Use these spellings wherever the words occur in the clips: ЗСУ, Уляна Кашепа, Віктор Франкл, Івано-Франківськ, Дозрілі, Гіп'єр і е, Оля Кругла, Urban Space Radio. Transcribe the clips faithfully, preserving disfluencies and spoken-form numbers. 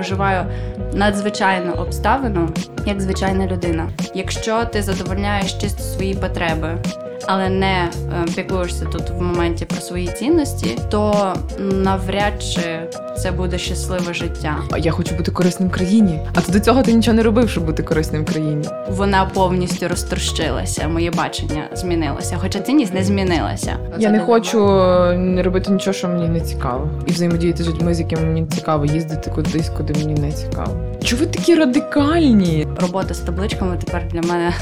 проживаю надзвичайну обставину як звичайна людина. Якщо ти задовольняєш чисто свої потреби, але не піклуєшся тут в моменті про свої цінності, то навряд чи це буде щасливе життя. Я хочу бути корисним країні, а то до цього ти нічого не робив, щоб бути корисним країні. Вона повністю розтрощилася, моє бачення змінилося, хоча цінність не змінилася. Я це не хочу не робити нічого, що мені не цікаво, і взаємодіяти з людьми, з якими мені цікаво, їздити кудись, куди мені не цікаво. Чого ви такі радикальні? Робота з табличками тепер для мене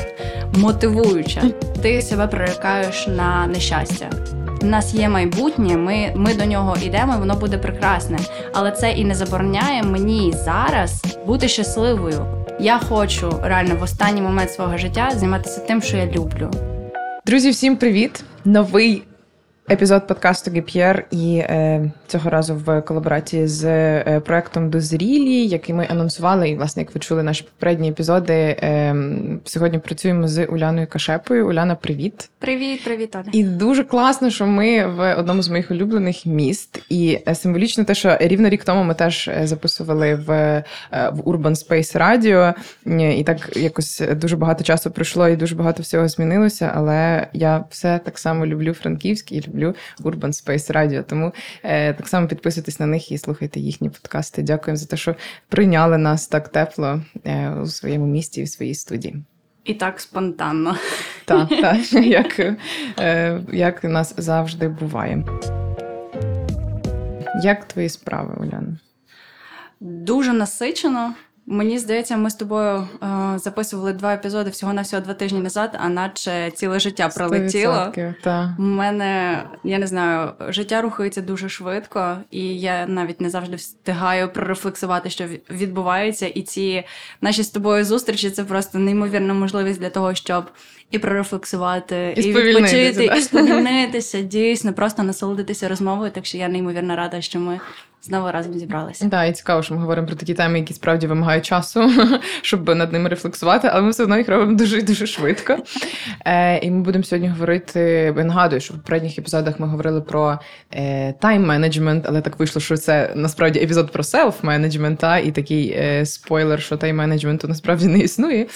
мотивуюча. Ти себе прирікаєш на нещастя. У нас є майбутнє, ми, ми до нього йдемо, воно буде прекрасне. Але це і не забороняє мені зараз бути щасливою. Я хочу реально в останній момент свого життя займатися тим, що я люблю. Друзі, всім привіт! Новий епізод подкасту «Гіп'єр» і е, цього разу в колаборації з е, проектом «Дозрілі», який ми анонсували, і, власне, як ви чули наші попередні епізоди, е, сьогодні працюємо з Уляною Кашепою. Уляна, привіт! Привіт, привіт, Оля! І дуже класно, що ми в одному з моїх улюблених міст, і символічно те, що рівно рік тому ми теж записували в, в Urban Space Radio, і так якось дуже багато часу пройшло, і дуже багато всього змінилося, але я все так само люблю Франківськ і люблю Urban Space Radio, тому е, так само підписуйтесь на них і слухайте їхні подкасти. Дякуємо за те, що прийняли нас так тепло е, у своєму місті і в своїй студії. І так спонтанно. Так, так, як, е, як у нас завжди буває. Як твої справи, Уляна? Дуже насичено. Мені здається, ми з тобою е, записували два епізоди всього-навсього два тижні назад, а наче ціле життя пролетіло. Та. У мене, я не знаю, життя рухається дуже швидко, і я навіть не завжди встигаю прорефлексувати, що відбувається. І ці наші з тобою зустрічі – це просто неймовірна можливість для того, щоб і прорефлексувати, і, і відпочити, і сповільнитися, дійсно, просто насолодитися розмовою. Так що я неймовірно рада, що ми знову разом зібралися. Так, і цікаво, що ми говоримо про такі теми, які справді вимагають часу, щоб над ними рефлексувати, але ми все одно їх робимо дуже-дуже швидко. Е, і ми будемо сьогодні говорити, я нагадую, що в попередніх епізодах ми говорили про е, тайм-менеджмент, але так вийшло, що це насправді епізод про селф-менеджмент, і такий е, спойлер, що тайм-менеджменту насправді не існує. Е,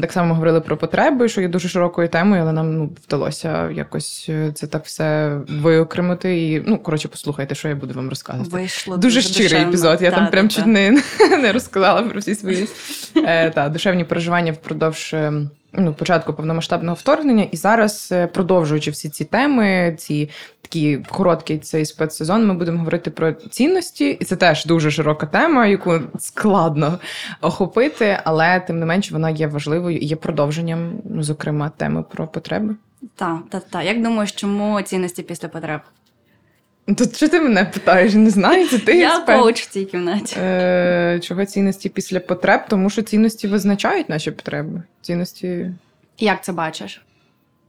так само ми говорили про потреби, що є дуже широкою темою, але нам ну, вдалося якось це так все виокремити. І, ну, коротше, послухайте, що я буду вам розказувати. Вийшло дуже, дуже щирий душевно. Епізод. Я та, там прям та, чуть та. Не, не розказала про всі свої е, та, душевні переживання впродовж ну, початку повномасштабного вторгнення. І зараз, продовжуючи всі ці теми, ці такі короткі цей спецсезон, ми будемо говорити про цінності. І це теж дуже широка тема, яку складно охопити, але тим не менше вона є важливою і є продовженням, ну, зокрема, теми про потреби. Так, так, так. Як думаєш, чому цінності після потреб? Тут що ти мене питаєш? Не знаю, це ти експерт. Я коуч в цій кімнаті. Е, чого цінності після потреб? Тому що цінності визначають наші потреби. Цінності... Як це бачиш?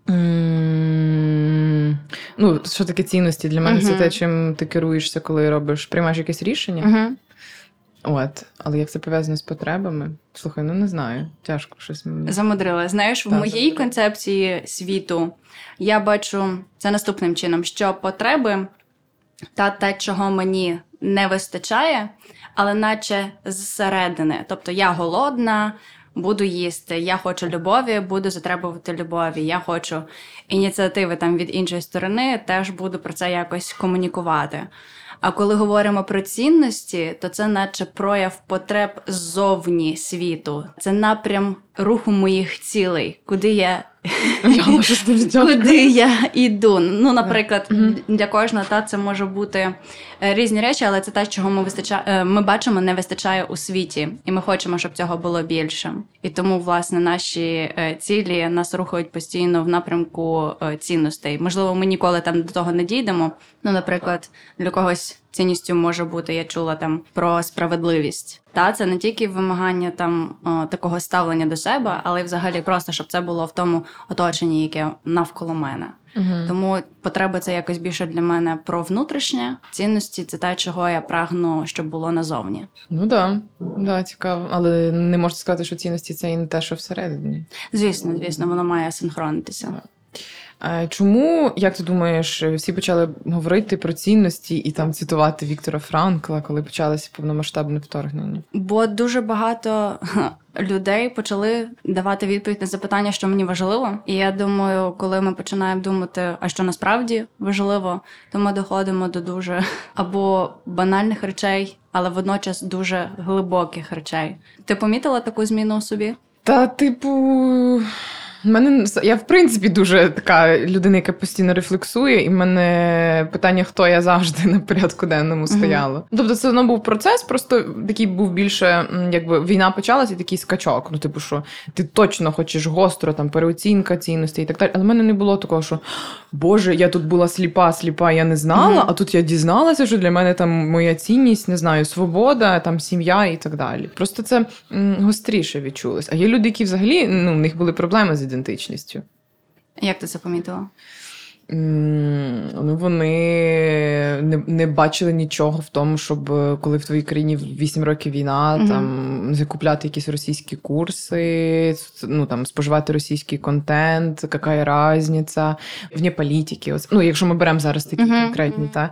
Mm, ну, що таке цінності? Для мене uh-huh. це те, чим ти керуєшся, коли робиш, приймаєш якесь рішення. Uh-huh. От, але як це пов'язано з потребами? Слухай, ну не знаю, тяжко щось мені. Замудрила. Знаєш, в так, моїй замудрила. Концепції світу я бачу це наступним чином, що потреби та те, чого мені не вистачає, але наче зсередини. Тобто я голодна, буду їсти, я хочу любові, буду затребувати любові, я хочу ініціативи там від іншої сторони, теж буду про це якось комунікувати. А коли говоримо про цінності, то це наче прояв потреб ззовні світу. Це напрям руху моїх цілей, куди я куди я йду. Ну, наприклад, для кожного та це може бути різні речі, але це те, чого ми вистачає, ми бачимо, не вистачає у світі, і ми хочемо, щоб цього було більше. І тому, власне, наші цілі нас рухають постійно в напрямку цінностей. Можливо, ми ніколи там до того не дійдемо. Ну, наприклад, для когось цінністю може бути, я чула там про справедливість. Та це не тільки вимагання там о, такого ставлення до себе, але й взагалі просто, щоб це було в тому оточенні, яке навколо мене. Угу. Тому потреби це якось більше для мене про внутрішнє. Цінності це те, чого я прагну, щоб було назовні. Ну так, да. Да, цікаво. Але не можна сказати, що цінності це і не те, що всередині. Звісно, звісно, воно має синхронитися. Чому, як ти думаєш, всі почали говорити про цінності і там цитувати Віктора Франкла, коли почалося повномасштабне вторгнення? Бо дуже багато людей почали давати відповідь на запитання, що мені важливо. І я думаю, коли ми починаємо думати, а що насправді важливо, то ми доходимо до дуже або банальних речей, але водночас дуже глибоких речей. Ти помітила таку зміну у собі? Та, типу... Мене, я, в принципі, дуже така людина, яка постійно рефлексує, і в мене питання, хто я, завжди на порядку денному стояло. Mm-hmm. Тобто це одно був процес, просто такий був більше, якби війна почалася, і такий скачок. Ну, типу, що ти точно хочеш гостро, там, переоцінка цінностей і так далі. Але в мене не було такого, що, боже, я тут була сліпа, сліпа, я не знала, mm-hmm. а тут я дізналася, що для мене там моя цінність, не знаю, свобода, там, сім'я і так далі. Просто це м- гостріше відчулось. А є люди, які взагалі, ну, у них були проблеми з ідентичністю. Як ти це помітила? Ну, вони не, не бачили нічого в тому, щоб коли в твоїй країні вісім років війна, mm-hmm. там закупляти якісь російські курси, ну там споживати російський контент, яка різниця, вне політики. Ну, якщо ми беремо зараз такі mm-hmm. конкретні та,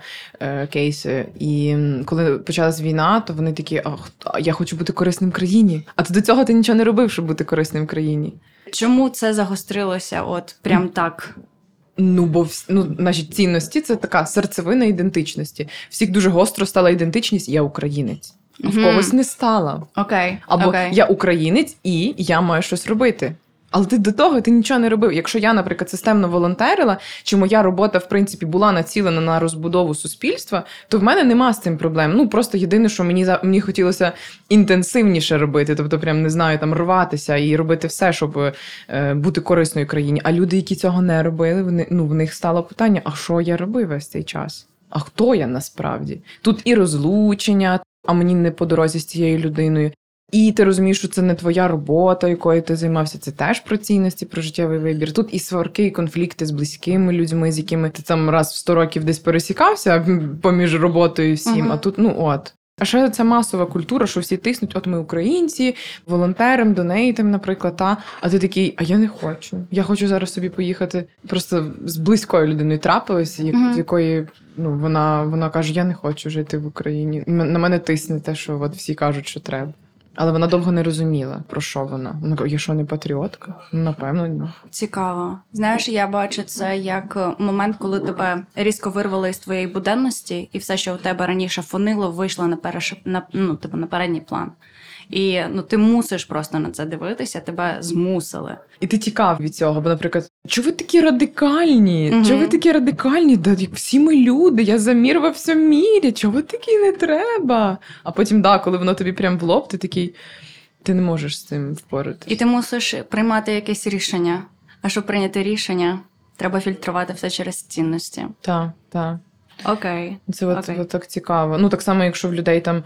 кейси. І коли почалась війна, то вони такі, а я хочу бути корисним країні. А то до цього ти нічого не робив, щоб бути корисним країні. Чому це загострилося от прям так? Ну, бо ну, наші цінності – це така серцевина ідентичності. Всіх дуже гостро стала ідентичність «я українець». А mm-hmm. в когось не стала. Okay. Або okay. «я українець і я маю щось робити». Але ти до того ти нічого не робив. Якщо я, наприклад, системно волонтерила, чи моя робота, в принципі, була націлена на розбудову суспільства, то в мене нема з цим проблем. Ну, просто єдине, що мені, мені хотілося інтенсивніше робити, тобто, прям, не знаю, там, рватися і робити все, щоб е, бути корисною країні. А люди, які цього не робили, вони, ну, в них стало питання, а що я робив весь цей час? А хто я насправді? Тут і розлучення, а мені не по дорозі з цією людиною. І ти розумієш, що це не твоя робота, якою ти займався, це теж про цінності, про життєвий вибір. Тут і сварки, і конфлікти з близькими людьми, з якими ти там раз в сто років десь пересікався поміж роботою і всім, uh-huh. а тут, ну от. А ще це масова культура, що всі тиснуть, от ми українці, волонтерам, донейтам, наприклад, та, а ти такий, а я не хочу, я хочу зараз собі поїхати. Просто з близькою людиною трапилось, як, mm-hmm. з якої ну, вона, вона каже, я не хочу жити в Україні. На мене тисне те, що от всі кажуть, що треба. Але вона довго не розуміла, про що вона. Вона каже, я що, не патріотка? Ну, напевно, ні. Цікаво. Знаєш, я бачу це як момент, коли тебе різко вирвали з твоєї буденності, і все, що у тебе раніше фонило, вийшло на, переш... на... Ну, типу, на передній план. І ну, ти мусиш просто на це дивитися, тебе змусили. І ти тікав від цього, бо, наприклад, чого ви такі радикальні? Угу. Чого ви такі радикальні? Да, всі ми люди, я за мір во всьому мірі, чого такі не треба? А потім, да, коли воно тобі прям в лоб, ти такий, ти не можеш з цим впоратися. І ти мусиш приймати якесь рішення. А щоб прийняти рішення, треба фільтрувати все через цінності. Так, так. Окей. Okay. Це от, okay. от так цікаво. Ну, так само, якщо в людей там,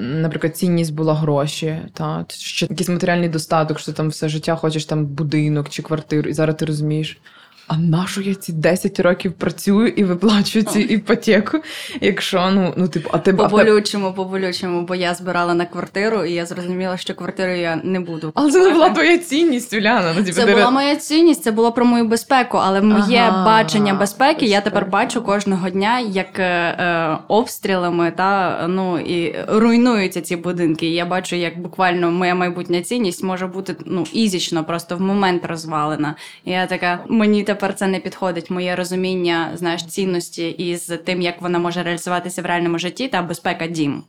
наприклад, цінність була гроші, та, чи якийсь матеріальний достаток, що там все життя хочеш там будинок чи квартиру, і зараз ти розумієш, а на що я ці десять років працюю і виплачую цю іпотеку, якщо, ну, ну типу, а ти... По-болючому, по-болючому, бо я збирала на квартиру, і я зрозуміла, що квартиру я не буду. Але це не була твоя цінність, Уляна. Ну, це ти... була моя цінність, це було про мою безпеку, але моє ага, бачення безпеки, безпеки я тепер бачу кожного дня, як е, е, обстрілами, та, ну, і руйнуються ці будинки. І я бачу, як буквально моя майбутня цінність може бути, ну, ізічно, просто в момент розвалена. І я така, мені тепер Тепер це не підходить. Моє розуміння, знаєш, цінності із тим, як вона може реалізуватися в реальному житті, та безпека дім.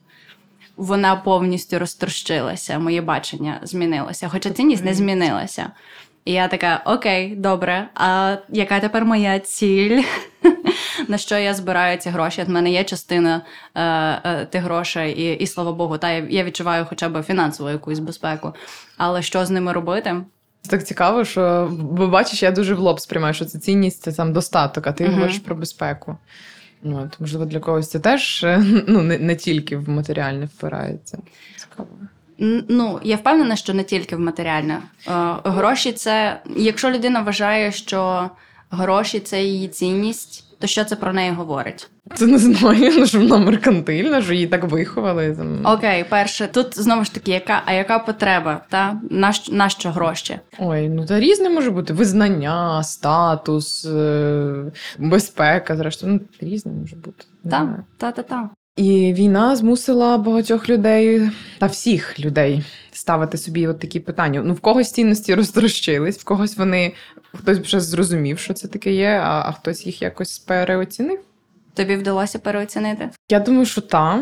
Вона повністю розтрощилася, моє бачення змінилося, хоча цінність не змінилася. І я така, окей, добре, а яка тепер моя ціль? На що я збираю ці гроші? От мене є частина е, е, тих грошей, і, і слава Богу, та я, я відчуваю хоча б фінансову якусь безпеку. Але що з ними робити? Це так цікаво, що, бо бачиш, я дуже в лоб сприймаю, що це цінність, це там достаток, а ти uh-huh. говориш про безпеку. От, можливо, для когось це теж ну, не, не тільки в матеріальне впирається. Цікаво. Ну, я впевнена, що не тільки в матеріальне. Гроші – це, якщо людина вважає, що гроші – це її цінність, то що це про неї говорить? Це не знаю, що вона меркантильна, що її так виховали. Окей, перше, тут знову ж таки, яка, а яка потреба? Та? На, на що гроші? Ой, ну та різне може бути. Визнання, статус, безпека, зрештою. Ну, різне може бути. Так, та-та-та. І війна змусила багатьох людей, та всіх людей, ставити собі от такі питання. Ну, в когось цінності розтрощились, в когось вони, хтось вже зрозумів, що це таке є, а, а хтось їх якось переоцінив. Тобі вдалося переоцінити? Я думаю, що так.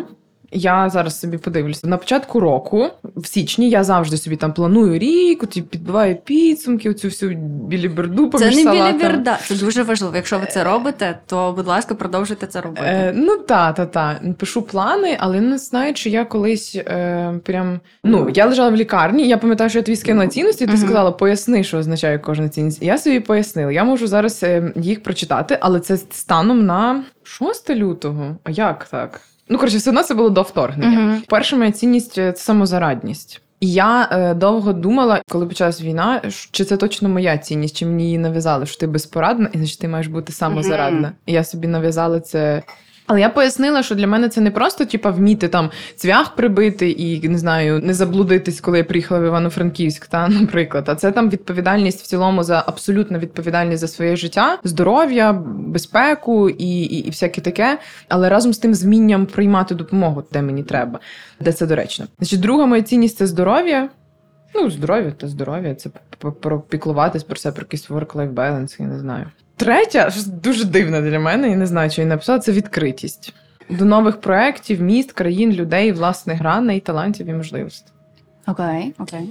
Я зараз собі подивлюся. На початку року, в січні, я завжди собі там планую рік, підбиваю підсумки, оцю всю біліберду поміж салатом. Це не біліберда, це дуже важливо. Якщо ви це робите, то, будь ласка, продовжуйте це робити. Е, ну, та, та, та. Пишу плани, але не знаю, чи я колись е, прям... Ну, я лежала в лікарні, я пам'ятаю, що я тобі скинула цінності, і ти сказала, поясни, що означає кожна цінність. І я собі пояснила. Я можу зараз їх прочитати, але це станом на шостого лютого. А як так? Ну, коротше, все одно це було до вторгнення. Uh-huh. Перша моя цінність – це самозарадність. І я е, довго думала, коли почалась війна, чи це точно моя цінність, чи мені її нав'язали, що ти безпорадна, і значить ти маєш бути самозарадна. Uh-huh. І я собі нав'язала це... Але я пояснила, що для мене це не просто, типа, вміти там цвях прибити і, не знаю, не заблудитись, коли я приїхала в Івано-Франківськ, та, наприклад. А це там відповідальність в цілому за абсолютна відповідальність за своє життя, здоров'я, безпеку і, і, і всяке таке. Але разом з тим з вмінням приймати допомогу, де мені треба, де це доречно. Значить, друга моя цінність – це здоров'я. Ну, здоров'я – це здоров'я. Це про піклуватись, про все, про якийсь work-life balance, я не знаю. Третя, дуже дивна для мене, я не знаю, що я написала, це відкритість. До нових проєктів, міст, країн, людей, власних граней, талантів і можливостей. Окей, окей.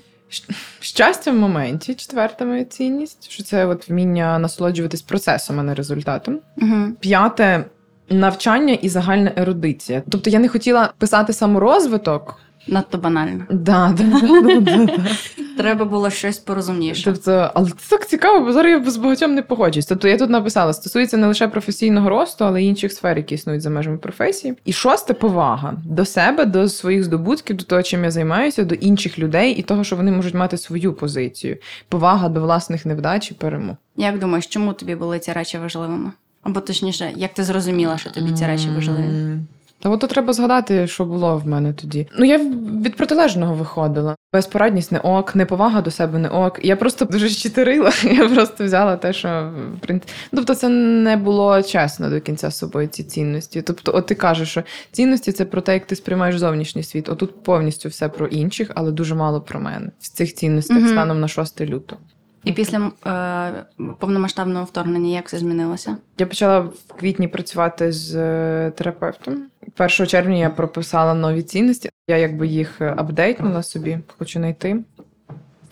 Щастя в моменті, четверта моя цінність, що це от вміння насолоджуватись процесом, а не результатом. Угу. П'яте, навчання і загальна ерудиція. Тобто я не хотіла писати саморозвиток. Надто банально. Да, да, да, да, да. Треба було щось порозумніше. Тобто, але це так цікаво, бо зараз я з багатьом не погоджуюсь. Тобто я тут написала, стосується не лише професійного росту, але й інших сфер, які існують за межами професії. І шосте – повага до себе, до своїх здобутків, до того, чим я займаюся, до інших людей і того, що вони можуть мати свою позицію. Повага до власних невдач і перемог. Як думаєш, чому тобі були ці речі важливими? Або точніше, як ти зрозуміла, що тобі ці речі важливі? Та от треба згадати, що було в мене тоді. Ну, я від протилежного виходила. Безпорадність не ок, неповага до себе не ок. Я просто дуже щитирила. Я просто взяла те, що... Тобто це не було чесно до кінця з собою, ці цінності. Тобто от ти кажеш, що цінності – це про те, як ти сприймаєш зовнішній світ. Отут повністю все про інших, але дуже мало про мене. В цих цінностях mm-hmm. станом на шосте лютого. І після е, повномасштабного вторгнення як це змінилося? Я почала в квітні працювати з терапевтом. першого червня я прописала нові цінності. Я якби їх апдейтнула собі, хочу знайти.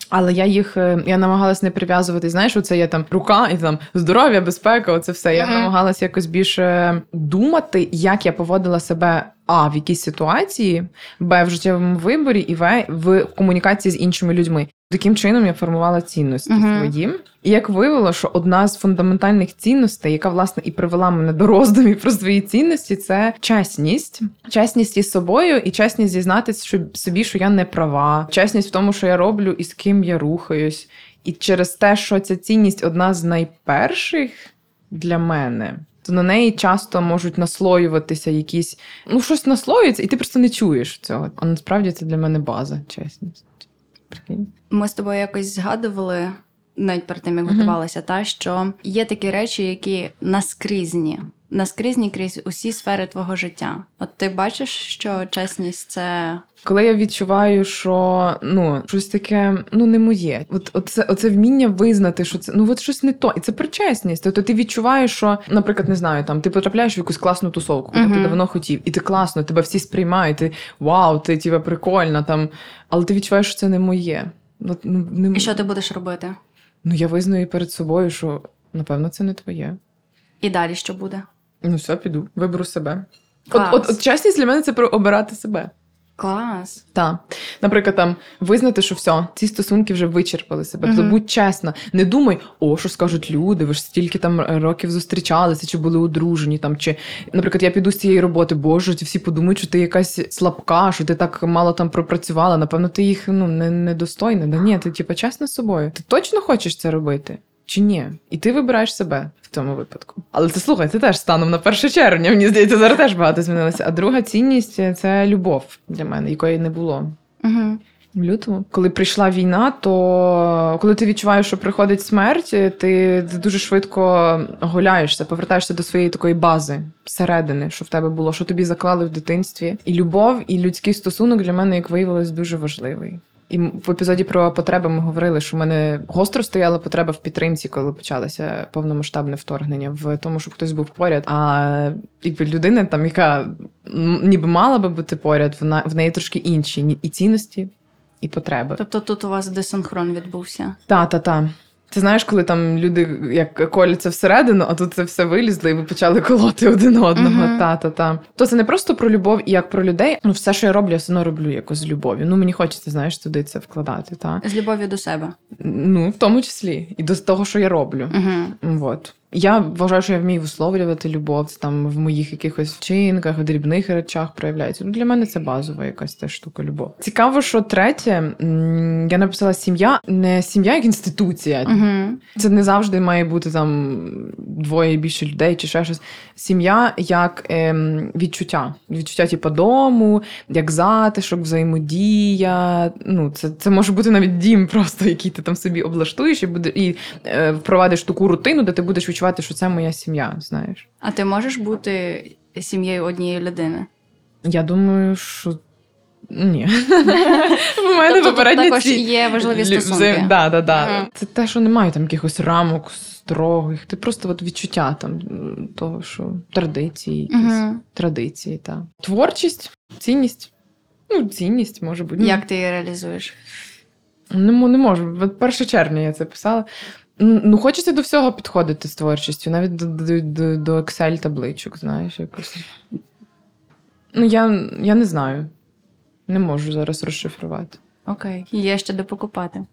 Але я їх, я намагалась не прив'язувати, знаєш, оце є там рука і там здоров'я, безпека, оце все. Я mm-hmm. намагалась якось більше думати, як я поводила себе а, в якійсь ситуації, б, в життєвому виборі і в, в комунікації з іншими людьми. Таким чином я формувала цінності uh-huh. свої. І як виявило, що одна з фундаментальних цінностей, яка, власне, і привела мене до роздумів про свої цінності, це чесність. Чесність із собою і чесність зізнатися собі, що я не права. Чесність в тому, що я роблю і з ким я рухаюсь. І через те, що ця цінність одна з найперших для мене, то на неї часто можуть наслоюватися якісь... Ну, щось наслоюється, і ти просто не чуєш цього. А насправді це для мене база, чесність. Ми з тобою якось згадували, навіть перед тим, як готувалися, та, що є такі речі, які наскрізні. Наскрізні крізь усі сфери твого життя. От ти бачиш, що чесність – це... Коли я відчуваю, що, ну, щось таке, ну, не моє. От, оце, оце вміння визнати, що це, ну, от щось не то. І це про чесність. Тобто ти відчуваєш, що, наприклад, не знаю, там, ти потрапляєш в якусь класну тусовку, яку uh-huh. ти давно хотів, і ти класно, тебе всі сприймають, ти вау, ти, тіба, прикольна, там, але ти відчуваєш, що це не моє. От, ну, не... І що ти будеш робити? Ну, я визнаю перед собою, що, напевно, це не твоє. І далі що буде? Ну все, піду, виберу себе. От, от, от чесність для мене – це про обирати себе. Клас. Так. Наприклад, там, визнати, що все, ці стосунки вже вичерпали себе. Mm-hmm. Тобто будь чесна, не думай, о, що скажуть люди, ви ж стільки там років зустрічалися, чи були одружені, там, чи, наприклад, я піду з цієї роботи, боже, всі подумають, що ти якась слабка, що ти так мало там пропрацювала, напевно, ти їх, ну, не, недостойна. Да ні, ти, типа, чесна з собою. Ти точно хочеш це робити? чи ні. І ти вибираєш себе в цьому випадку. Але це, слухай, це теж станом на перше червня, мені здається, зараз теж багато змінилося. А друга цінність – це любов для мене, якої не було. Угу. В лютому. Коли прийшла війна, то коли ти відчуваєш, що приходить смерть, ти дуже швидко гуляєшся, повертаєшся до своєї такої бази всередини, що в тебе було, що тобі заклали в дитинстві. І любов, і людський стосунок для мене, як виявилось, дуже важливий. І в епізоді про потреби ми говорили, що в мене гостро стояла потреба в підтримці, коли почалося повномасштабне вторгнення, в тому, щоб хтось був поряд. А якби людина, там, яка ніби мала би бути поряд, вона в неї трошки інші і цінності, і потреби. Тобто тут у вас десинхрон відбувся? Та-та-та. Ти знаєш, коли там люди як коляться всередину, а тут це все вилізло, і ви почали колоти один одного. Uh-huh. Та-та-та. То це не просто про любов і як про людей. Ну, все, що я роблю, я все одно роблю якось з любов'ю. Ну, мені хочеться, знаєш, туди це вкладати. Та? З любов'ю до себе? Ну, в тому числі. І до того, що я роблю. Uh-huh. Вот. Я вважаю, що я вмію висловлювати любов, це там в моїх якихось вчинках, в дрібних речах проявляється. Для мене це базова якась та штука любов. Цікаво, що третє, я написала сім'я, не сім'я як інституція. Uh-huh. Це не завжди має бути там двоє і більше людей чи ще щось. Сім'я як ем, відчуття. Відчуття типу дому, як затишок, взаємодія. Ну, це, це може бути навіть дім просто, який ти там собі облаштуєш і, буде, і е, впровадиш таку рутину, де ти будеш відчувати, що це моя сім'я, знаєш. А ти можеш бути сім'єю однієї людини? Я думаю, що ні. У мене попередні ці... також є важливі стосунки. Да, да, да. Це те, що немає там якихось рамок строгих. Ти просто от відчуття там того, що традиції, якісь традиції, та. Творчість, цінність. Ну, цінність, може бути. Як ти її реалізуєш? Ну, не можу. От перше червня я це писала. Ну, хочеться до всього підходити з творчістю, навіть до, до, до Excel-табличок, знаєш, якось. Ну, я, я не знаю. Не можу зараз розшифрувати. Окей. Є ще де покупати.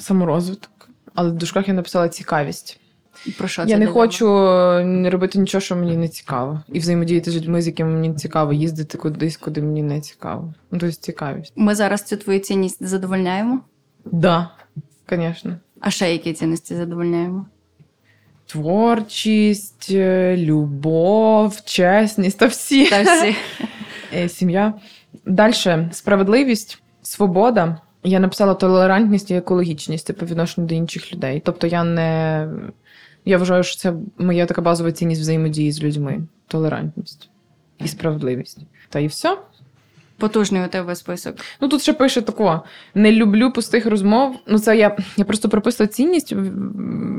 Саморозвиток. Але в дужках я написала цікавість. Про що це? Я не хочу робити нічого, що мені не цікаво. І взаємодіяти з людьми, з якими мені цікаво, їздити кудись, куди мені не цікаво. Ну, тобто цікавість. Ми зараз цю твою цінність задовольняємо? Да, звісно. А ще які цінності задовольняємо? Творчість, любов, чесність та всі. Та всі. Сім'я. Дальше. Справедливість, свобода. Я написала толерантність і екологічність по відношенню до інших людей. Тобто я не... Я вважаю, що це моя така базова цінність взаємодії з людьми. Толерантність і справедливість. Та і все. Потужний у тебе список. Ну, тут ще пише тако. Не люблю пустих розмов. Ну, це я, я просто прописала цінність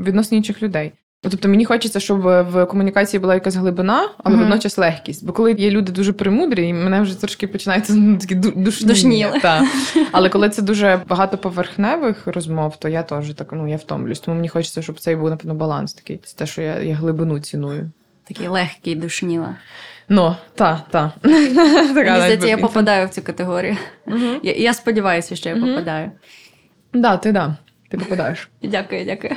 відносно інших людей. Тобто, мені хочеться, щоб в комунікації була якась глибина, але mm-hmm. водночас легкість. Бо коли є люди дуже премудрі, і мене вже трошки починається ну, такі душніли. Але коли це дуже багато поверхневих розмов, то я теж так, ну, я втомлюсь. Тому мені хочеться, щоб це і був, напевно, баланс такий. Це те, що я, я глибину ціную. Такий легкий душніла. Ну, та, та. Мені здається, я попадаю в цю категорію. Uh-huh. Я, я сподіваюся, що я uh-huh. попадаю. Да, ти да. Ти попадаєш. Дякую, дякую.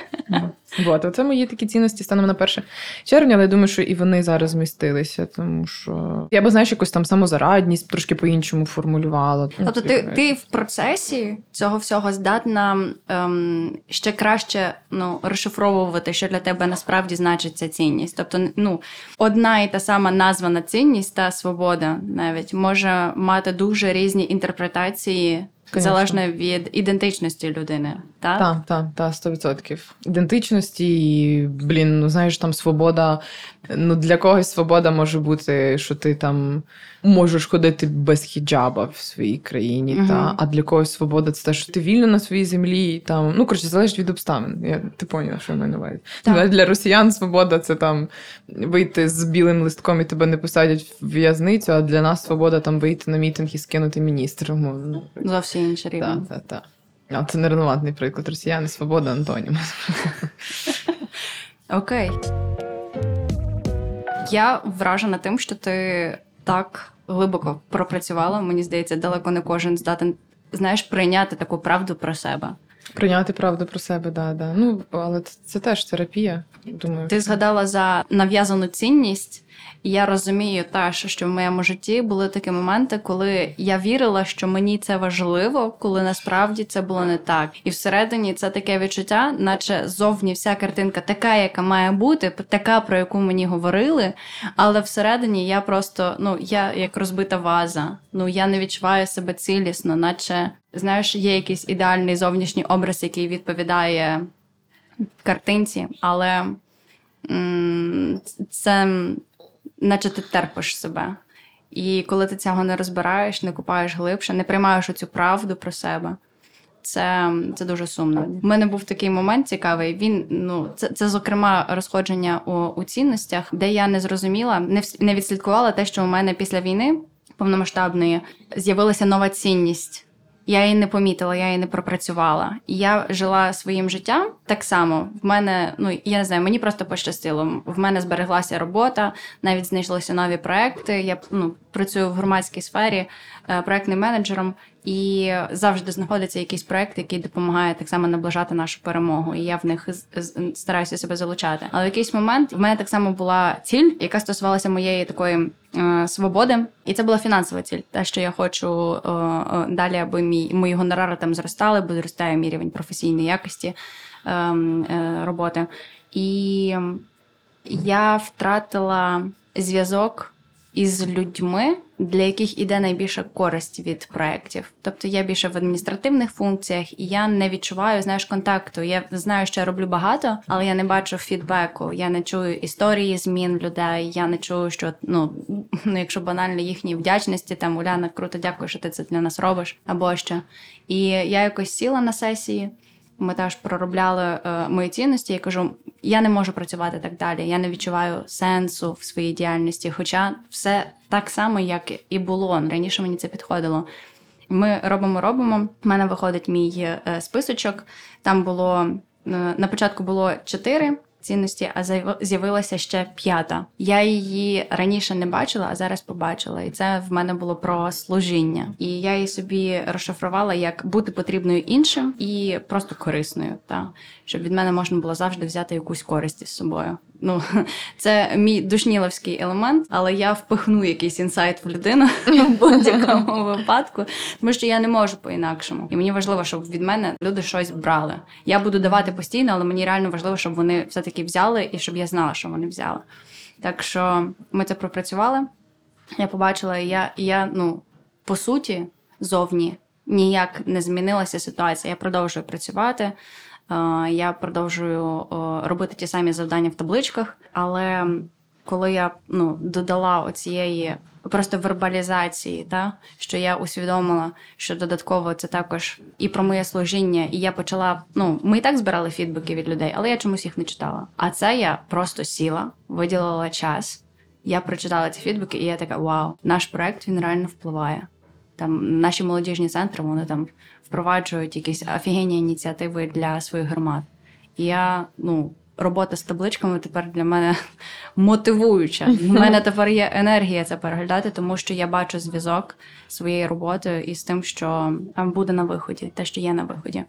Вот, оце мої такі цінності станом на перше червня, але я думаю, що і вони зараз змістилися, тому що... Я би, знаєш, якось там самозарадність трошки по-іншому формулювала. Тобто ти, ти в процесі цього всього здатна ем, ще краще ну, розшифровувати, що для тебе насправді значить ця цінність. Тобто ну, одна і та сама названа цінність та свобода навіть може мати дуже різні інтерпретації. Конечно. Залежно від ідентичності людини, так? Так, так, так, сто відсотків. Ідентичності і, блін, ну, знаєш, там свобода, ну, для когось свобода може бути, що ти там можеш ходити без хіджаба в своїй країні, угу. та? А для когось свобода – це те, що ти вільно на своїй землі, там, ну, коротше, залежить від обставин. Я, ти поняла, що я маю на увазі. Для росіян свобода – це там вийти з білим листком і тебе не посадять в в'язницю, а для нас свобода – там вийти на мітинг і скинути міністра, умовно. Зовсім. Інший рівень. Так, так, так. Це нерелевантний приклад. Росіяни, свобода, антонім. Окей. Я вражена тим, що ти так глибоко пропрацювала. Мені здається, далеко не кожен здатен, знаєш, прийняти таку правду про себе. Прийняти правду про себе, да, да. Ну, але це, це теж терапія, думаю. Ти згадала за нав'язану цінність. І я розумію теж, що в моєму житті були такі моменти, коли я вірила, що мені це важливо, коли насправді це було не так. І всередині це таке відчуття, наче зовні вся картинка така, яка має бути, така, про яку мені говорили, але всередині я просто, ну, я як розбита ваза, ну, я не відчуваю себе цілісно, наче, знаєш, є якийсь ідеальний зовнішній образ, який відповідає картинці, але м- це... наче ти терпиш себе. І коли ти цього не розбираєш, не купаєш глибше, не приймаєш оцю правду про себе, це, це дуже сумно. У мене був такий момент цікавий. Він, ну, це, це зокрема, розходження у, у цінностях, де я не зрозуміла, не, не відслідкувала те, що у мене після війни повномасштабної з'явилася нова цінність. Я її не помітила, я її не пропрацювала. І я жила своїм життям так само. В мене, ну, я не знаю, мені просто пощастило. В мене збереглася робота, навіть знайшлися нові проекти. Я, ну, працюю в громадській сфері проектним менеджером, і завжди знаходиться якийсь проект, який допомагає так само наближати нашу перемогу. І я в них стараюся себе залучати. Але в якийсь момент в мене так само була ціль, яка стосувалася моєї такої е, свободи. І це була фінансова ціль. Те, що я хочу е, е, далі, аби мій, мої гонорари там зростали, бо зростає мій рівень професійної якості е, е, роботи. І я втратила зв'язок із людьми, для яких іде найбільша користь від проєктів. Тобто я більше в адміністративних функціях, і я не відчуваю, знаєш, контакту. Я знаю, що я роблю багато, але я не бачу фідбеку, я не чую історії змін людей, я не чую, що, ну, якщо банально, їхній вдячності, там, Уляна, круто, дякую, що ти це для нас робиш, або що. І я якось сіла на сесії, ми теж проробляли е, мої цінності, я кажу, я не можу працювати так далі, я не відчуваю сенсу в своїй діяльності, хоча все так само, як і було, раніше мені це підходило. Ми робимо-робимо, в мене виходить мій е, списочок, там було, е, на початку було чотири цінності, а з'явилася ще п'ята. Я її раніше не бачила, а зараз побачила. І це в мене було про служіння. І я її собі розшифрувала як бути потрібною іншим і просто корисною, та щоб від мене можна було завжди взяти якусь користь із собою. Ну, це мій душніловський елемент, але я впихну якийсь інсайт в людину в будь-якому випадку, тому що я не можу по-інакшому. І мені важливо, щоб від мене люди щось брали. Я буду давати постійно, але мені реально важливо, щоб вони все-таки взяли і щоб я знала, що вони взяли. Так що ми це пропрацювали. Я побачила, і я, і я, ну, по суті, зовні ніяк не змінилася ситуація. Я продовжую працювати. Я продовжую робити ті самі завдання в табличках, але коли я, ну, додала оцієї просто вербалізації, та, що я усвідомила, що додатково це також і про моє служіння, і я почала, ну, ми і так збирали фідбеки від людей, але я чомусь їх не читала. А це я просто сіла, виділила час, я прочитала ці фідбеки, і я така, вау, наш проект, він реально впливає. Там наші молодіжні центри, вони там впроваджують якісь офігенні ініціативи для своїх громад. І я, ну, робота з табличками тепер для мене мотивуюча. У мене тепер є енергія це переглядати, тому що я бачу зв'язок своєї роботи із тим, що буде на виході, те, що є на виході.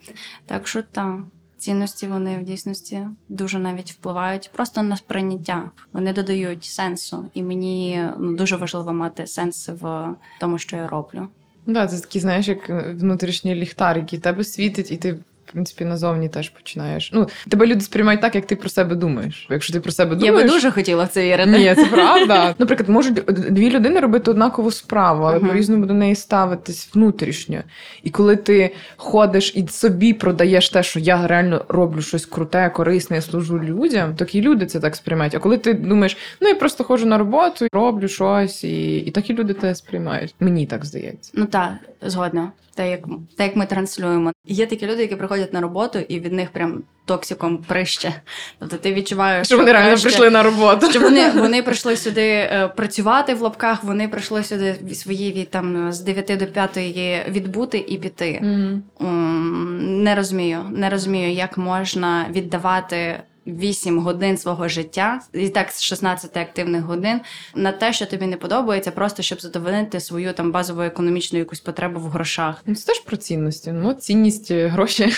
Так що так, цінності вони в дійсності дуже навіть впливають просто на сприйняття. Вони додають сенсу, і мені, ну, дуже важливо мати сенс в тому, що я роблю. Так, да, це такий, знаєш, як внутрішній ліхтар, який тебе світить, і ти, в принципі, назовні теж починаєш. Ну, тебе люди сприймають так, як ти про себе думаєш. Якщо ти про себе думаєш... Я би дуже хотіла в це вірити. Ні, це правда. Наприклад, можуть дві людини робити однакову справу, але uh-huh. по-різному до неї ставитись внутрішньо. І коли ти ходиш і собі продаєш те, що я реально роблю щось круте, корисне, я служу людям, так і люди це так сприймають. А коли ти думаєш, ну, я просто ходжу на роботу, роблю щось, і, і так і люди те сприймають. Мені так здається. Ну так, згодна. Те, як, те, як ми транслюємо. Є такі люди, які приходять на роботу, і від них прям токсиком прище. Тобто ти відчуваєш, що, що вони реально прийшли на роботу. Що вони, вони прийшли сюди е, працювати в лапках, вони прийшли сюди свої там, з дев'яти до п'ятої відбути і піти. Mm-hmm. М, не розумію, не розумію, як можна віддавати вісім годин свого життя, і так з шістнадцяти активних годин, на те, що тобі не подобається, просто щоб задовольнити свою там базову економічну якусь потребу в грошах. Це теж про цінності. Ну, цінність, гроші.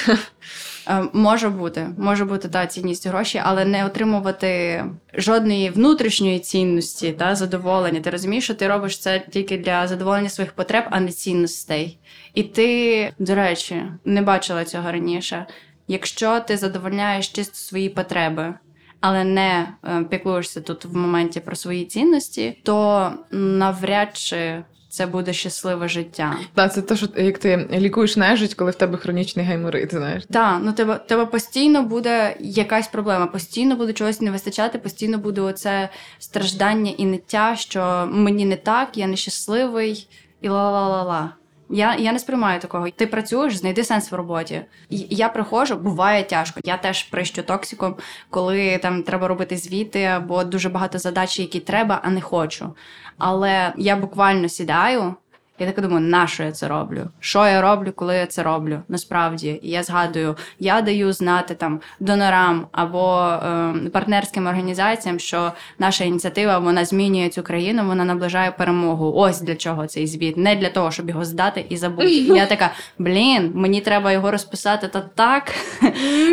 Може бути, може бути та цінність гроші, але не отримувати жодної внутрішньої цінності та задоволення. Ти розумієш, що ти робиш це тільки для задоволення своїх потреб, а не цінностей. І ти, до речі, не бачила цього раніше. Якщо ти задовольняєш чисто свої потреби, але не піклуєшся тут в моменті про свої цінності, то навряд чи це буде щасливе життя. Так, це те, що як ти лікуєш нежить, коли в тебе хронічний гайморит, знаєш. Так, ну тебе, тебе постійно буде якась проблема, постійно буде чогось не вистачати, постійно буде оце страждання і ниття, що мені не так, я нещасливий і ла-ла-ла-ла. Я, я не сприймаю такого. Ти працюєш, знайди сенс в роботі. Я приходжу, буває тяжко. Я теж прищу токсиком, коли там треба робити звіти або дуже багато задач, які треба, а не хочу. Але я буквально сідаю, я так думаю, на що я це роблю? Що я роблю, коли я це роблю? Насправді. І я згадую, я даю знати там донорам або е, партнерським організаціям, що наша ініціатива, вона змінює цю країну, вона наближає перемогу. Ось для чого цей звіт. Не для того, щоб його здати і забути. Я така, блін, мені треба його розписати та так,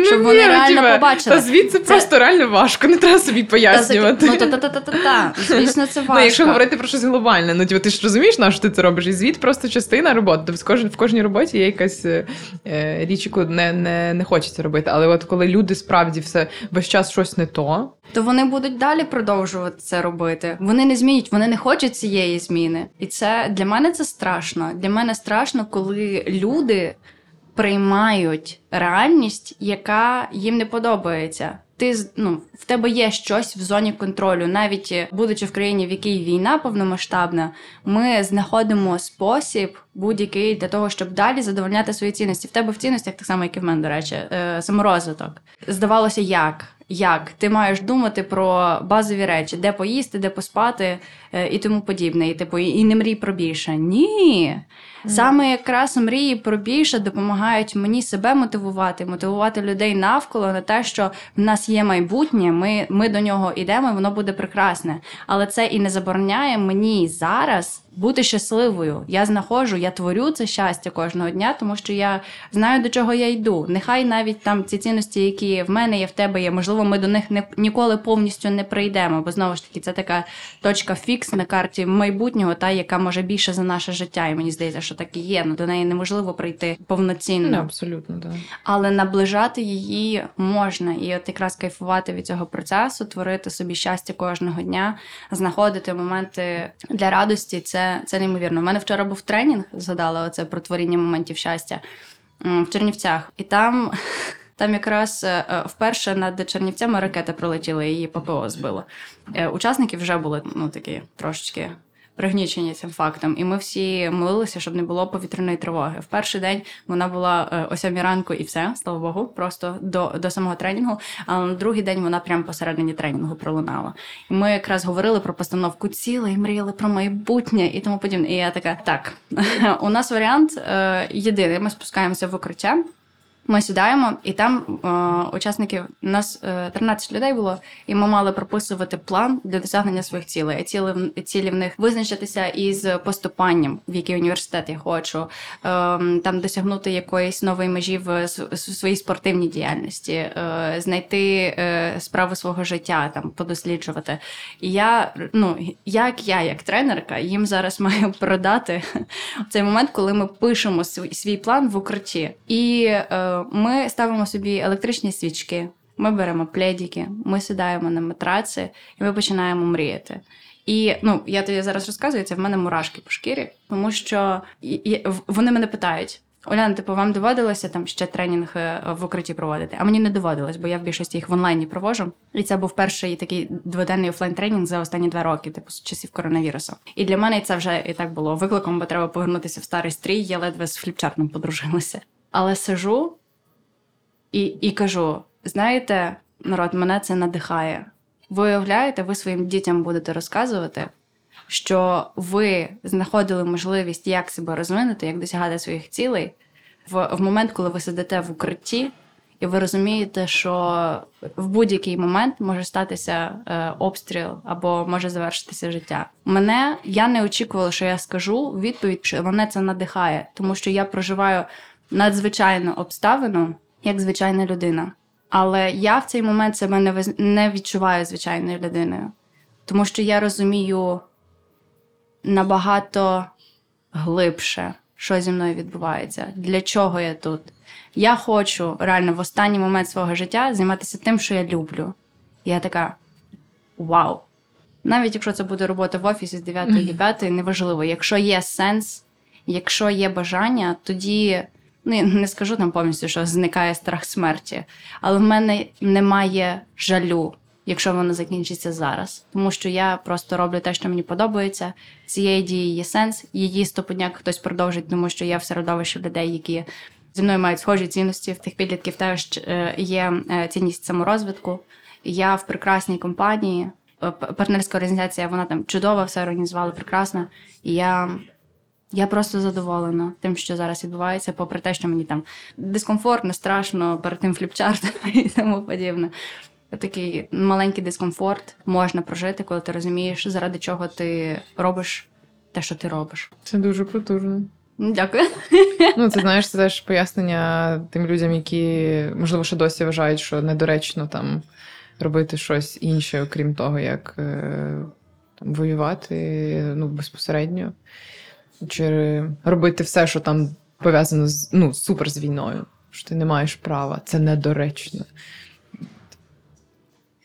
щоб вони реально побачили. Та звіт це просто реально важко, не треба собі пояснювати. Ну та-та-та-та-та, звісно, це важко. Якщо говорити про щось глобальне, ну ти ж розумієш, на що ти це робиш? Звіт просто частина роботи. В кожній роботі є якась е, річ, яку не, не, не хочеться робити. Але от коли люди справді все весь час щось не то, то вони будуть далі продовжувати це робити. Вони не змінять, вони не хочуть цієї зміни. І це для мене це страшно. Для мене страшно, коли люди приймають реальність, яка їм не подобається. Ти, ну, в тебе є щось в зоні контролю. Навіть будучи в країні, в якій війна повномасштабна, ми знаходимо спосіб будь-який для того, щоб далі задовольняти свої цінності. В тебе в цінностях, так само, як і в мене, до речі, саморозвиток. Здавалося, як? Як? Ти маєш думати про базові речі, де поїсти, де поспати і тому подібне. І, типу, і не мрій про більше. Ні! Саме якраз мрії про більше допомагають мені себе мотивувати, мотивувати людей навколо на те, що в нас є майбутнє, ми, ми до нього йдемо, воно буде прекрасне. Але це і не забороняє мені зараз бути щасливою. Я знаходжу, я творю це щастя кожного дня, тому що я знаю, до чого я йду. Нехай навіть там ці цінності, які в мене є, в тебе є, можливо, ми до них не, ніколи повністю не прийдемо, бо, знову ж таки, це така точка фікс на карті майбутнього, та, яка може більше за наше життя, і мені здається, що так і є, ну, до неї неможливо прийти повноцінно. Не, абсолютно, так. Але наближати її можна, і от якраз кайфувати від цього процесу, творити собі щастя кожного дня, знаходити моменти для радості, це, це неймовірно. У мене вчора був тренінг, згадала оце про творіння моментів щастя, в Чернівцях, і там... Там якраз вперше над Чернівцями ракета пролетіла, її ППО збило. Учасники вже були, ну, такі трошечки пригнічені цим фактом. І ми всі молилися, щоб не було повітряної тривоги. В перший день вона була о сьомій ранку і все, слава Богу, просто до, до самого тренінгу. А на другий день вона прямо посередині тренінгу пролунала. І ми якраз говорили про постановку цілей, мріяли про майбутнє і тому подібне. І я така, так, у нас варіант єдиний. Ми спускаємося в укриття. Ми сідаємо, і там е, учасники, у нас е, тринадцять людей було, і ми мали прописувати план для досягнення своїх цілей. Цілі, цілі в них визначитися із поступанням, в який університет я хочу, е, там досягнути якоїсь нової межі в, в своїй спортивній діяльності, е, знайти е, справу свого життя, там подосліджувати. І я, ну, як я, як тренерка, їм зараз маю продати цей момент, коли ми пишемо свій, свій план в укритті. І е, ми ставимо собі електричні свічки, ми беремо пледики, ми сідаємо на матраці і ми починаємо мріяти. І, ну, я тобі зараз розказую, це в мене мурашки по шкірі, тому що і, і, вони мене питають, Уляна, типу, вам доводилося там ще тренінг в укритті проводити? А мені не доводилось, бо я в більшості їх в онлайні провожу. І це був перший такий дводенний офлайн-тренінг за останні два роки, типу, з часів коронавірусу. І для мене це вже і так було викликом, бо треба повернутися в старий стрій, я ледве з фліпчартом подружилася. Але сижу І, і кажу, знаєте, народ, мене це надихає. Ви уявляєте, ви своїм дітям будете розказувати, що ви знаходили можливість, як себе розвинути, як досягати своїх цілей в, в момент, коли ви сидите в укритті, і ви розумієте, що в будь-який момент може статися е, обстріл або може завершитися життя. Мене, я не очікувала, що я скажу відповідь, що мене це надихає, тому що я проживаю надзвичайну обставину, як звичайна людина. Але я в цей момент себе не відчуваю звичайною людиною. Тому що я розумію набагато глибше, що зі мною відбувається, для чого я тут. Я хочу реально в останній момент свого життя займатися тим, що я люблю. І я така, вау. Навіть якщо це буде робота в офісі з дев'ятої до п'ятої, неважливо. Якщо є сенс, якщо є бажання, тоді, ну, не скажу там повністю, що зникає страх смерті, але в мене немає жалю, якщо воно закінчиться зараз. Тому що я просто роблю те, що мені подобається, цієї дії є сенс, її стопудняк хтось продовжить, тому що я в середовищі людей, які зі мною мають схожі цінності, в тих підлітків теж є цінність саморозвитку. Я в прекрасній компанії, партнерська організація, вона там чудово все організувала, прекрасно. І я, я просто задоволена тим, що зараз відбувається, попри те, що мені там дискомфортно, страшно, перед тим фліпчарт і тому подібне. Такий маленький дискомфорт можна прожити, коли ти розумієш, заради чого ти робиш те, що ти робиш. Це дуже потужно. Дякую. Ну, ти знаєш, це теж пояснення тим людям, які, можливо, ще досі вважають, що недоречно там робити щось інше, окрім того, як там воювати, ну, безпосередньо. Чи робити все, що там пов'язано з, ну, супер з війною, що ти не маєш права, це недоречно.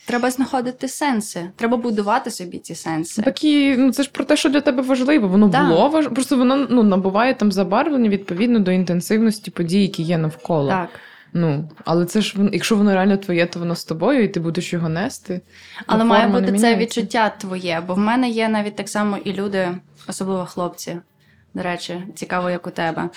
Треба знаходити сенси. Треба будувати собі ці сенси. Такі, ну, це ж про те, що для тебе важливо. Воно да. було важливо. Просто воно, ну, набуває там забарвлення відповідно до інтенсивності подій, які є навколо. Так. Ну, але це ж, якщо воно реально твоє, то воно з тобою, і ти будеш його нести. Але має бути це відчуття твоє. Бо в мене є навіть так само і люди, особливо хлопці. До речі, цікаво, як у тебе.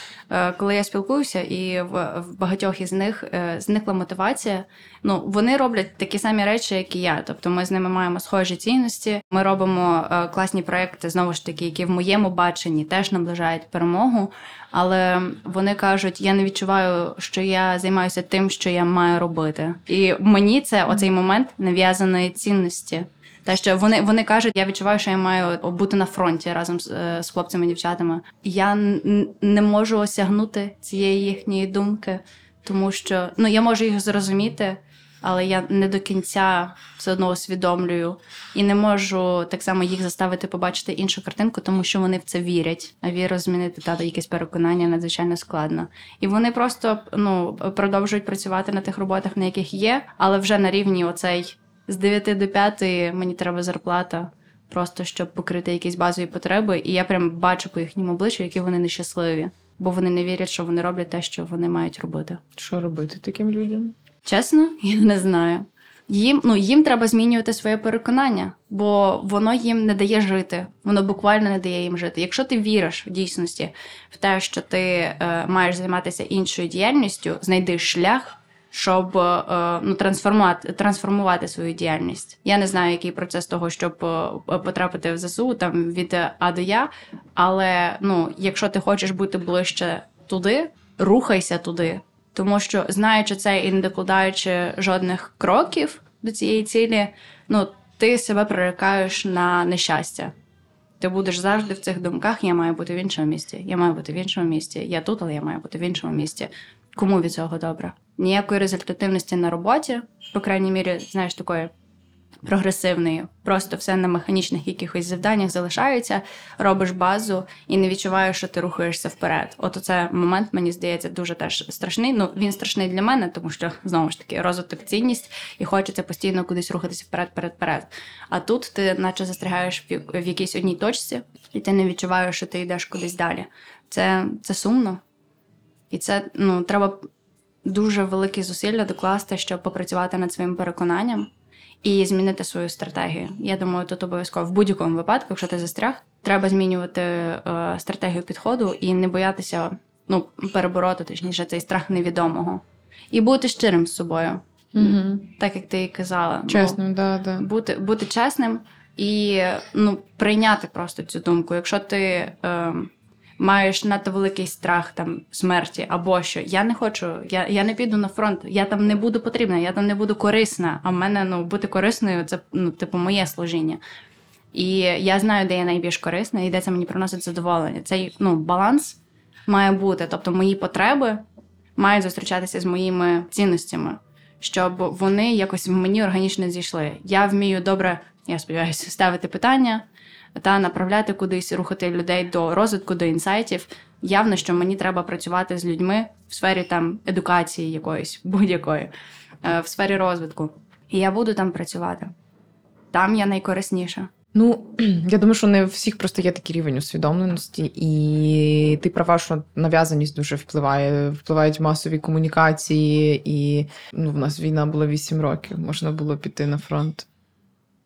Коли я спілкуюся, і в багатьох із них зникла мотивація, ну, вони роблять такі самі речі, як і я. Тобто ми з ними маємо схожі цінності, ми робимо класні проєкти, знову ж таки, які в моєму баченні теж наближають перемогу, але вони кажуть, я не відчуваю, що я займаюся тим, що я маю робити. І мені це оцей момент нав'язаної цінності. Те, що вони, вони кажуть, я відчуваю, що я маю бути на фронті разом з, з хлопцями і дівчатами. Я н- не можу осягнути цієї їхньої думки, тому що, ну, я можу їх зрозуміти, але я не до кінця все одно усвідомлюю. І не можу так само їх заставити побачити іншу картинку, тому що вони в це вірять. А віру змінити та якісь переконання надзвичайно складно. І вони просто, ну, продовжують працювати на тих роботах, на яких є, але вже на рівні оцей... З дев'яти до п'ятої мені треба зарплата, просто щоб покрити якісь базові потреби. І я прям бачу по їхньому обличчю, які вони нещасливі. Бо вони не вірять, що вони роблять те, що вони мають робити. Що робити таким людям? Чесно, я не знаю. Їм, ну, їм треба змінювати своє переконання, бо воно їм не дає жити. Воно буквально не дає їм жити. Якщо ти віриш в дійсності в те, що ти е, маєш займатися іншою діяльністю, знайди шлях, щоб, ну, трансформувати, трансформувати свою діяльність. Я не знаю, який процес того, щоб потрапити в ЗСУ, там, від А до Я, але, ну, якщо ти хочеш бути ближче туди, рухайся туди. Тому що, знаючи це і не докладаючи жодних кроків до цієї цілі, ну, ти себе прирікаєш на нещастя. Ти будеш завжди в цих думках, я маю бути в іншому місці, я маю бути в іншому місці, я тут, але я маю бути в іншому місці. Кому від цього добре? Ніякої результативності на роботі, по крайній мірі, знаєш, такої прогресивної. Просто все на механічних якихось завданнях залишається, робиш базу і не відчуваєш, що ти рухаєшся вперед. От оце момент, мені здається, дуже теж страшний. Ну, він страшний для мене, тому що, знову ж таки, розвиток, цінність, і хочеться постійно кудись рухатися вперед, вперед, вперед. А тут ти наче застрягаєш в якійсь одній точці, і ти не відчуваєш, що ти йдеш кудись далі. Це, це сумно. І це, ну, треба дуже великі зусилля докласти, щоб попрацювати над своїм переконанням і змінити свою стратегію. Я думаю, тут обов'язково в будь-якому випадку, якщо ти застряг, треба змінювати е, стратегію підходу і не боятися, ну, перебороти, точніше, цей страх невідомого. І бути щирим з собою, mm-hmm. так як ти і казала. Чесним, ну, да, да. Бути, бути чесним і, ну, прийняти просто цю думку. Якщо ти... Е, маєш надто великий страх там смерті або що. Я не хочу, я, я не піду на фронт, я там не буду потрібна, я там не буду корисна. А в мене, ну, бути корисною – це, ну, типу, моє служіння. І я знаю, де я найбільш корисна і де це мені приносить задоволення. Цей, ну, баланс має бути. Тобто мої потреби мають зустрічатися з моїми цінностями, щоб вони якось в мені органічно зійшли. Я вмію добре, я сподіваюся, ставити питання та направляти кудись, рухати людей до розвитку, до інсайтів. Явно, що мені треба працювати з людьми в сфері там едукації якоїсь, будь-якої, в сфері розвитку. І я буду там працювати. Там я найкорисніша. Ну, я думаю, що не всіх просто є такий рівень усвідомленості, і ти права, що нав'язаність дуже впливає, впливають масові комунікації, і ну, в нас війна була вісім років, можна було піти на фронт.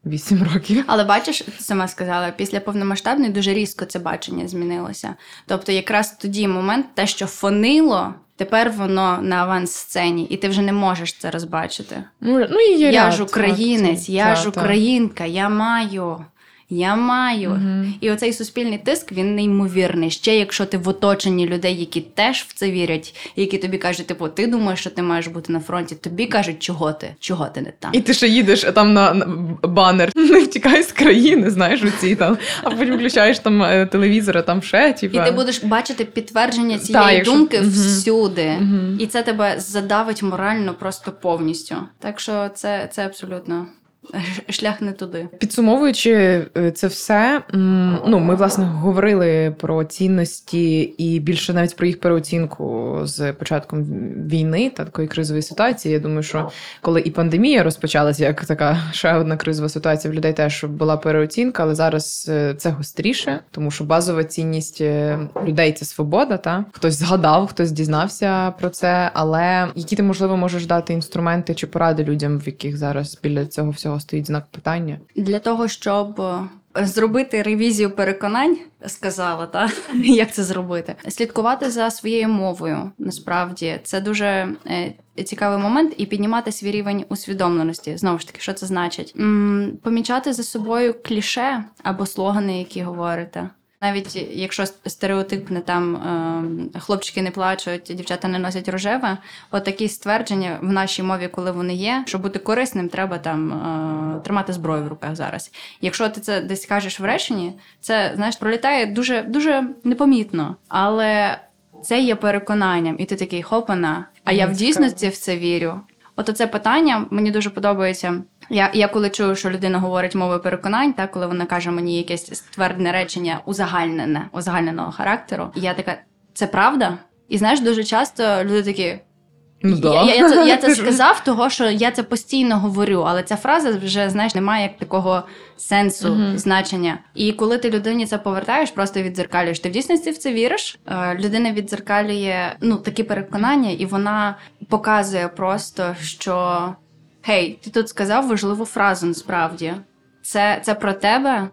Вісім років. Але бачиш, ти сама сказала, після повномасштабної дуже різко це бачення змінилося. Тобто якраз тоді момент, те, що фонило, тепер воно на авансцені, і ти вже не можеш це розбачити. Ну, ну, і я ряд, ж українець, так, я так, ж українка, так. я маю, я маю. Угу. І оцей суспільний тиск, він неймовірний. Ще якщо ти в оточенні людей, які теж в це вірять, які тобі кажуть, типу, ти думаєш, що ти маєш бути на фронті, тобі кажуть, чого ти, чого ти не там. І ти ще їдеш там на, на банер, не втікай з країни, знаєш, у цій там, а потім включаєш там телевізор, а там ще, типу. І ти будеш бачити підтвердження цієї Та, якщо... думки угу. всюди. Угу. І це тебе задавить морально просто повністю. Так що це, це абсолютно... Шлях не туди. Підсумовуючи це все, ну, ми, власне, говорили про цінності і більше навіть про їх переоцінку з початком війни та такої кризової ситуації. Я думаю, що коли і пандемія розпочалася, як така ще одна кризова ситуація, в людей теж була переоцінка, але зараз це гостріше, тому що базова цінність людей – це свобода, та? Хтось згадав, хтось дізнався про це, але які ти, можливо, можеш дати інструменти чи поради людям, в яких зараз біля цього всього стоїть знак питання. Для того, щоб зробити ревізію переконань, сказала, та як це зробити? Слідкувати за своєю мовою, насправді. Це дуже цікавий момент, і піднімати свій рівень усвідомленості. Знову ж таки, що це значить? М-м, помічати за собою кліше або слогани, які говорите. Навіть якщо стереотипне там е, хлопчики не плачуть, дівчата не носять рожеве, от такі ствердження в нашій мові, коли вони є, щоб бути корисним, треба там е, тримати зброю в руках зараз. Якщо ти це десь кажеш в реченні, це, знаєш, пролітає дуже, дуже непомітно, але це є переконанням, і ти такий хопана, а я в дійсності в це вірю. От оце питання мені дуже подобається. Я, я коли чую, що людина говорить мовою переконань, та, коли вона каже мені якесь ствердне речення узагальнене, узагальненого характеру, я така, це правда? І знаєш, дуже часто люди такі, ну, да. я, я, я, це, я це сказав, того, що я це постійно говорю, але ця фраза вже, знаєш, немає як такого сенсу, uh-huh. значення. І коли ти людині це повертаєш, просто віддзеркалюєш. Ти в дійсності в це віриш? Людина віддзеркалює, ну, такі переконання, і вона показує просто, що... Хей, ти тут сказав важливу фразу, насправді. Це, це про тебе?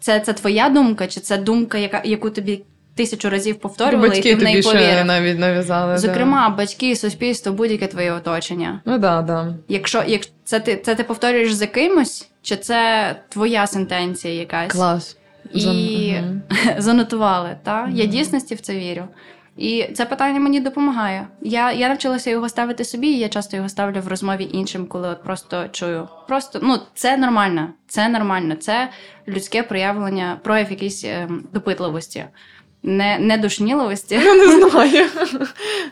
Це, це твоя думка? Чи це думка, яка, яку тобі тисячу разів повторювали, ну, і ти в неї повірив? Навіть нав'язали. Зокрема, да. Батьки, суспільство, будь-яке твоє оточення. Ну, да, да. Якщо, як, це, ти, це ти повторюєш за кимось? Чи це твоя сентенція якась? Клас. І Зан... занотували, так? Mm-hmm. Я дійсності в це вірю. І це питання мені допомагає. Я, я навчилася його ставити собі, і я часто його ставлю в розмові іншим, коли от просто чую. Просто, ну, це нормально, це нормально, це людське проявлення, прояв якійсь е, допитливості. Не, не душніловості. Я не знаю.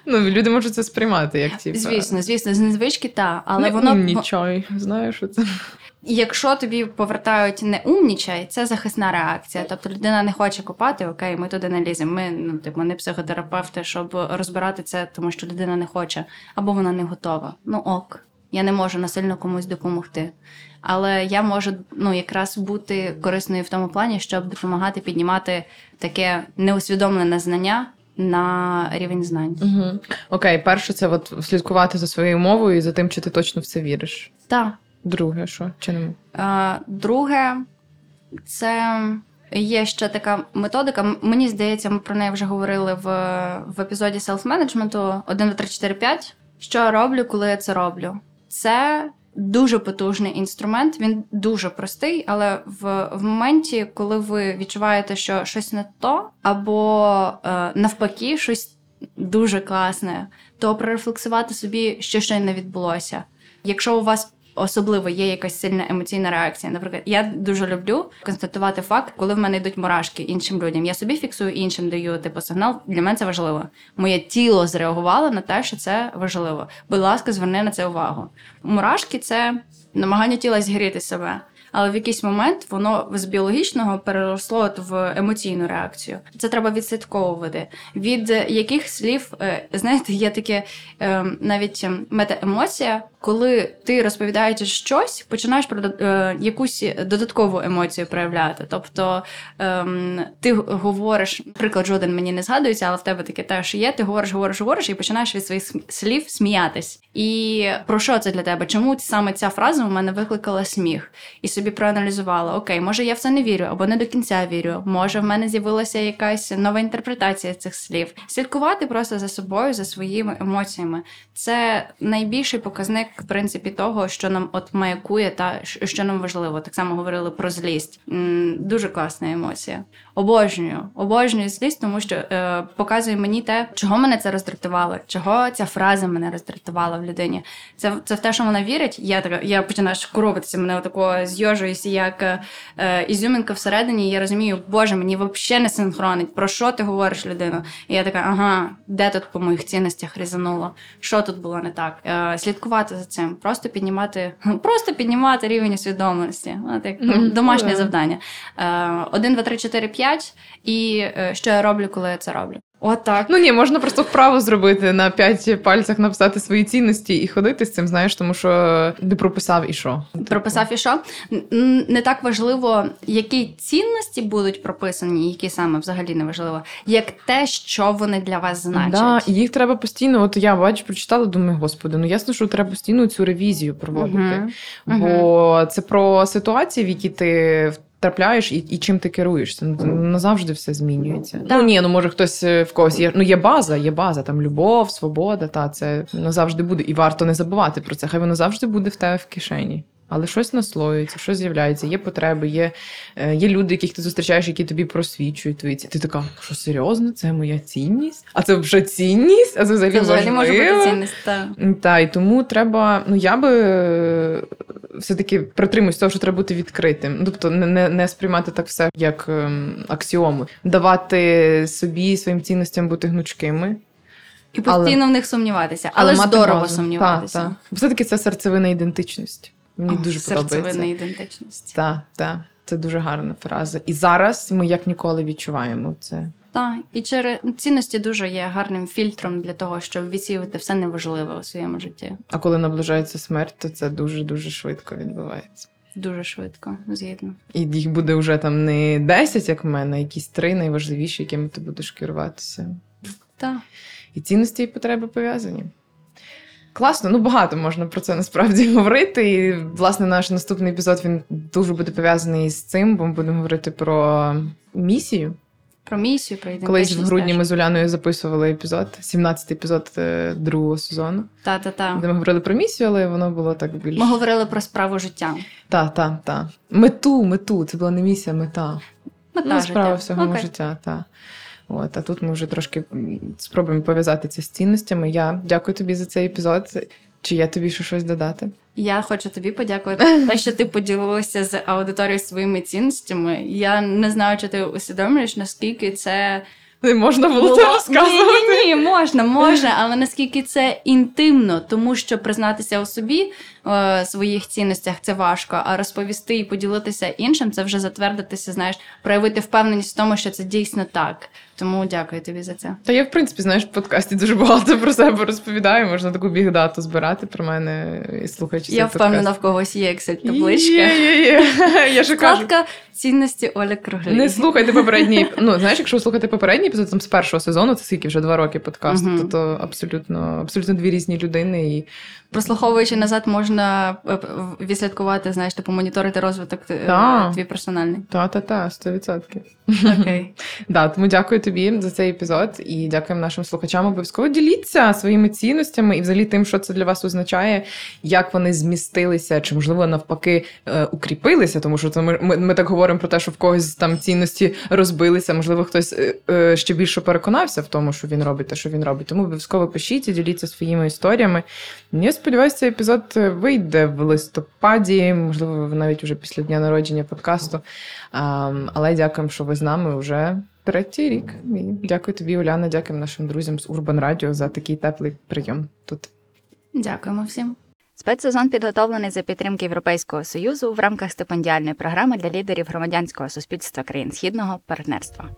Ну, люди можуть це сприймати, як ті. Звісно, звісно, з незвички, так. Але не воно... умнічай, знаю, що це... Якщо тобі повертають не умнічай, це захисна реакція. Тобто людина не хоче копати, окей, ми туди не ліземо. Ми, ну, типу, не психотерапевти, щоб розбирати це, тому що людина не хоче. Або вона не готова. Ну ок, я не можу насильно комусь допомогти. Але я можу, ну, якраз бути корисною в тому плані, щоб допомагати піднімати таке неусвідомлене знання на рівень знань. Угу. Окей, перше це от слідкувати за своєю мовою і за тим, чи ти точно в це віриш. Так. Друге, що? Чи не? А, друге, це є ще така методика. Мені здається, ми про неї вже говорили в, в епізоді селф-менеджменту один, два, три, чотири, п'ять. Що роблю, коли я це роблю? Це дуже потужний інструмент, він дуже простий, але в, в моменті, коли ви відчуваєте, що щось не то, або е, навпаки, щось дуже класне, то прорефлексувати собі, що ще не відбулося. Якщо у вас особливо є якась сильна емоційна реакція. Наприклад, я дуже люблю констатувати факт, коли в мене йдуть мурашки іншим людям. Я собі фіксую, іншим даю типу сигнал. Для мене це важливо. Моє тіло зреагувало на те, що це важливо. Будь ласка, зверни на це увагу. Мурашки – це намагання тіла зігріти себе. Але в якийсь момент воно з біологічного переросло в емоційну реакцію. Це треба відслідковувати. Від яких слів, знаєте, є таке навіть мета-емоція, коли ти, розповідаючи щось, починаєш якусь додаткову емоцію проявляти. Тобто ти говориш, наприклад, жоден мені не згадується, але в тебе таке теж є, ти говориш, говориш, говориш і починаєш від своїх слів сміятись. І про що це для тебе? Чому саме ця фраза у мене викликала сміх? І собі проаналізувала, окей, може я в це не вірю, або не до кінця вірю, може в мене з'явилася якась нова інтерпретація цих слів. Слідкувати просто за собою, за своїми емоціями. Це найбільший показник, в принципі, того, що нам от маякує та що нам важливо. Так само говорили про злість. М-м, дуже класна емоція. Обожнюю. Обожнюю злість, тому що е- показує мені те, чого мене це роздратувало, чого ця фраза мене роздратувала в людині. Це, це в те, що вона вірить. Я, так, я починаю шкуробитися, мене отако з'йожуюся, як е, е, ізюминка всередині, і я розумію, боже, мені взагалі не синхронить, про що ти говориш, людину? І я така, ага, де тут по моїх цінностях різануло? Що тут було не так? Е, слідкувати за цим, просто піднімати просто піднімати рівень усвідомленості. Mm-hmm. Домашнє mm-hmm. завдання. Е, один, два, три, чотири, п'ять, і е, що я роблю, коли я це роблю. Отак. Ну ні, можна просто вправу зробити, на п'яти пальцях написати свої цінності і ходити з цим, знаєш, тому що ти прописав і що. Прописав і що. Не так важливо, які цінності будуть прописані, які саме взагалі не важливо, як те, що вони для вас значать. Да, їх треба постійно, от я бачу, прочитала, думаю, господи, ну ясно, що треба постійно цю ревізію проводити. Угу. Бо угу. це про ситуації, в які ти трапляєш і, і чим ти керуєшся. Назавжди все змінюється. Так. Ну ні, ну може хтось в когось є, ну є база, є база, там любов, свобода, та це назавжди буде. І варто не забувати про це, хай воно завжди буде в тебе в кишені. Але щось наслоюється, щось з'являється, є потреби, є, є люди, яких ти зустрічаєш, які тобі просвічують. Ти така, що серйозно, це моя цінність? А це вже цінність? А це взагалі, це взагалі може бути цінність, так. Та, і тому треба, ну я би все-таки притримуюсь того, що треба бути відкритим. Тобто не, не сприймати так все як ем, аксіому. Давати собі, своїм цінностям бути гнучкими. І постійно але, в них сумніватися, але, але здорово базу. Сумніватися. Та, та. Все-таки це серцевина ідентичності. Мені О, дуже серцевина подобається. Серцевина ідентичності. Так, так. Це дуже гарна фраза. І зараз ми як ніколи відчуваємо це. Так, і через цінності дуже є гарним фільтром для того, щоб відсіювати все неважливе у своєму житті. А коли наближається смерть, то це дуже-дуже швидко відбувається. Дуже швидко, згідно. І їх буде вже там не десять, як в мене, а якісь три найважливіші, якими ти будеш керуватися. Так. І цінності, і потреби пов'язані. Класно, ну багато можна про це насправді говорити, і, власне, наш наступний епізод, він дуже буде пов'язаний з цим, бо ми будемо говорити про місію. Про місію, про ідентичність. Колись в грудні ми з Уляною записували епізод, сімнадцятий епізод другого сезону. Та-та-та. Де ми говорили про місію, але воно було так більше. Ми говорили про справу життя. Та-та-та. Мету, мету, це була не місія, мета. Мета ну, справа життя. Всього okay. життя, так. От, а тут ми вже трошки спробуємо пов'язати це з цінностями. Я дякую тобі за цей епізод. Чи є тобі ще щось додати? Я хочу тобі подякувати те, що ти поділилася з аудиторією своїми цінностями. Я не знаю, чи ти усвідомлюєш, наскільки це... Не можна було це розказувати? Ні, ні, ні, можна, можна, але наскільки це інтимно, тому що признатися у собі, в своїх цінностях, це важко, а розповісти і поділитися іншим, це вже затвердитися, знаєш, проявити впевненість в тому, що це дійсно так. Тому дякую тобі за це. Та я, в принципі, знаєш, в подкасті дуже багато про себе розповідаю, можна таку бігдату збирати про мене і слухаючи цей подкаст. Я впевнена, в когось є Excel-табличка. Є, є, є. Я ж кажу. Складка цінності Олі Круглі. Не слухайте попередній, ну, знаєш, якщо слухати попередній епізод, там з першого сезону, це скільки вже два роки подкасту, угу. то, то абсолютно, абсолютно дві різні людини. І... Прослуховуючи назад, можна відслідкувати, знаєш, типу, моніторити розвиток твій персональний. Та-та-та, сто відсотків. Окей. Да, тому дякую тобі за цей епізод і дякуємо нашим слухачам. Обов'язково діліться своїми цінностями і взагалі тим, що це для вас означає, як вони змістилися, чи, можливо, навпаки, укріпилися, тому що це ми, ми, ми так говоримо про те, що в когось там цінності розбилися, можливо, хтось ще більше переконався в тому, що він робить те, що він робить. Тому обов'язково пишіть і діліться своїми історіями. Я сподіваюся, цей епізод вийде в листопаді, можливо, навіть вже після дня народження подкасту. Але дякуємо, що ви з нами вже третій рік. І дякую тобі, Уляна, дякуємо нашим друзям з Urban Radio за такий теплий прийом тут. Дякуємо всім. Спецсезон підготовлений за підтримки Європейського Союзу в рамках стипендіальної програми для лідерів громадянського суспільства країн Східного партнерства.